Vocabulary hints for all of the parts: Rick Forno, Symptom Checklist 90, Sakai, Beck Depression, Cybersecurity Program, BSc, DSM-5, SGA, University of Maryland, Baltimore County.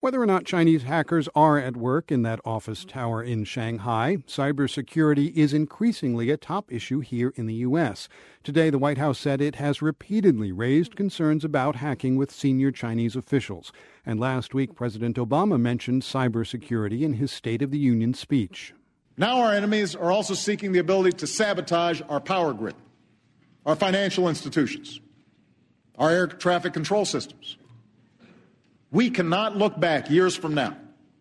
Whether or not Chinese hackers are at work in that office tower in Shanghai, cybersecurity is increasingly a top issue here in the U.S. Today, the White House said it has repeatedly raised concerns about hacking with senior Chinese officials. And last week, President Obama mentioned cybersecurity in his State of the Union speech. Now our enemies are also seeking the ability to sabotage our power grid, our financial institutions, our air traffic control systems. We cannot look back years from now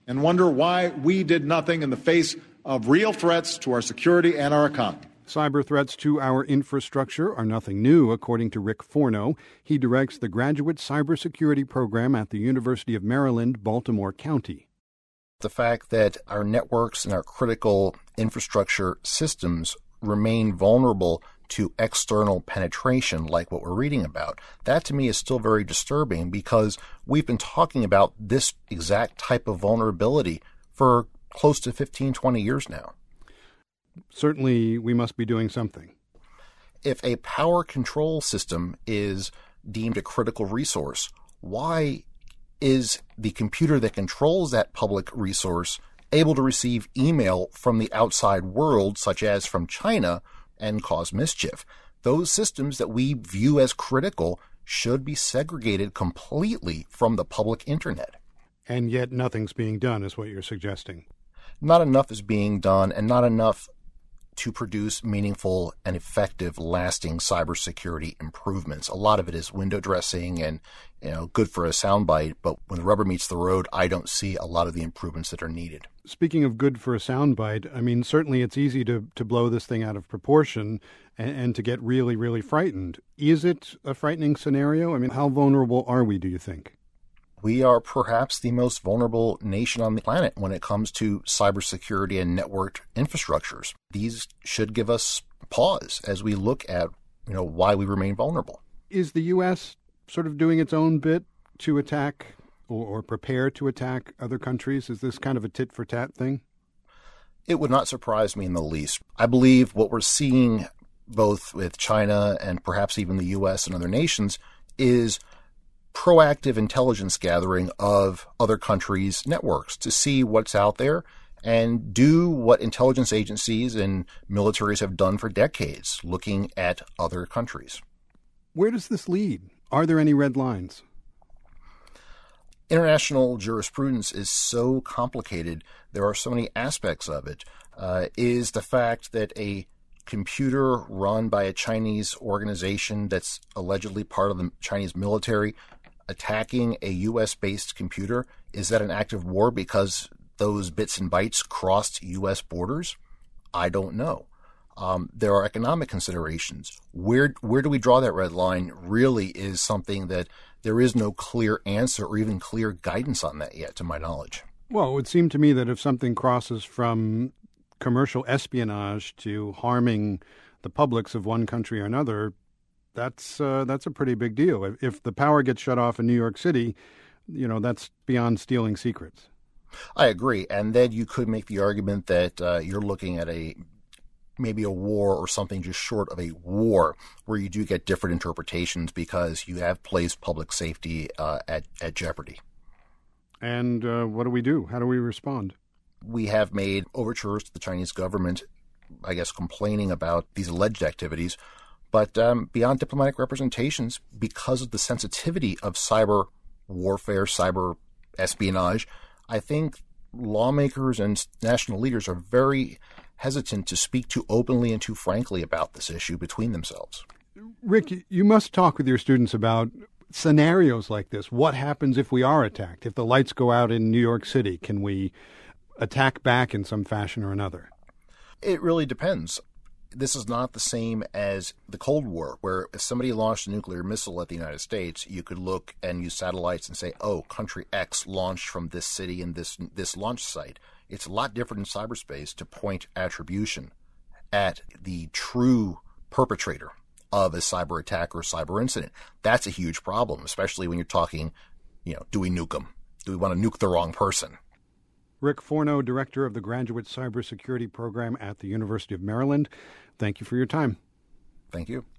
and wonder why we did nothing in the face of real threats to our security and our economy. Cyber threats to our infrastructure are nothing new, according to Rick Forno. He directs the Graduate Cybersecurity Program at the University of Maryland, Baltimore County. The fact that our networks and our critical infrastructure systems remain vulnerable to external penetration like what we're reading about. That to me is still very disturbing because we've been talking about this exact type of vulnerability for close to 15, 20 years now. Certainly we must be doing something. If a power control system is deemed a critical resource, why is the computer that controls that public resource able to receive email from the outside world, such as from China, and cause mischief? Those systems that we view as critical should be segregated completely from the public internet. And yet nothing's being done is what you're suggesting. Not enough is being done, and not enough to produce meaningful and effective, lasting cybersecurity improvements. A lot of it is window dressing and, good for a soundbite, but when the rubber meets the road, I don't see a lot of the improvements that are needed. Speaking of good for a soundbite, certainly it's easy to blow this thing out of proportion and to get really, really frightened. Is it a frightening scenario? How vulnerable are we, do you think? We are perhaps the most vulnerable nation on the planet when it comes to cybersecurity and networked infrastructures. These should give us pause as we look at, why we remain vulnerable. Is the U.S. sort of doing its own bit to attack or prepare to attack other countries? Is this kind of a tit-for-tat thing? It would not surprise me in the least. I believe what we're seeing both with China and perhaps even the U.S. and other nations is proactive intelligence gathering of other countries' networks to see what's out there and do what intelligence agencies and militaries have done for decades, looking at other countries. Where does this lead? Are there any red lines? International jurisprudence is so complicated. There are so many aspects of it. Is the fact that a computer run by a Chinese organization that's allegedly part of the Chinese military attacking a U.S.-based computer, is that an act of war because those bits and bytes crossed U.S. borders? I don't know. There are economic considerations. Where do we draw that red line really is something that there is no clear answer or even clear guidance on that yet, to my knowledge. Well, it would seem to me that if something crosses from commercial espionage to harming the publics of one country or another, that's a pretty big deal. If the power gets shut off in New York City, that's beyond stealing secrets. I agree. And then you could make the argument that you're looking at maybe a war or something just short of a war, where you do get different interpretations because you have placed public safety at jeopardy. And what do we do? How do we respond? We have made overtures to the Chinese government, I guess, complaining about these alleged activities. But beyond diplomatic representations, because of the sensitivity of cyber warfare, cyber espionage, I think lawmakers and national leaders are very hesitant to speak too openly and too frankly about this issue between themselves. Rick, you must talk with your students about scenarios like this. What happens if we are attacked? If the lights go out in New York City, can we attack back in some fashion or another? It really depends. This is not the same as the Cold War, where if somebody launched a nuclear missile at the United States, you could look and use satellites and say, oh, country X launched from this city and this launch site. It's a lot different in cyberspace to point attribution at the true perpetrator of a cyber attack or cyber incident. That's a huge problem, especially when you're talking, do we nuke them? Do we want to nuke the wrong person? Rick Forno, Director of the Graduate Cybersecurity Program at the University of Maryland, thank you for your time. Thank you.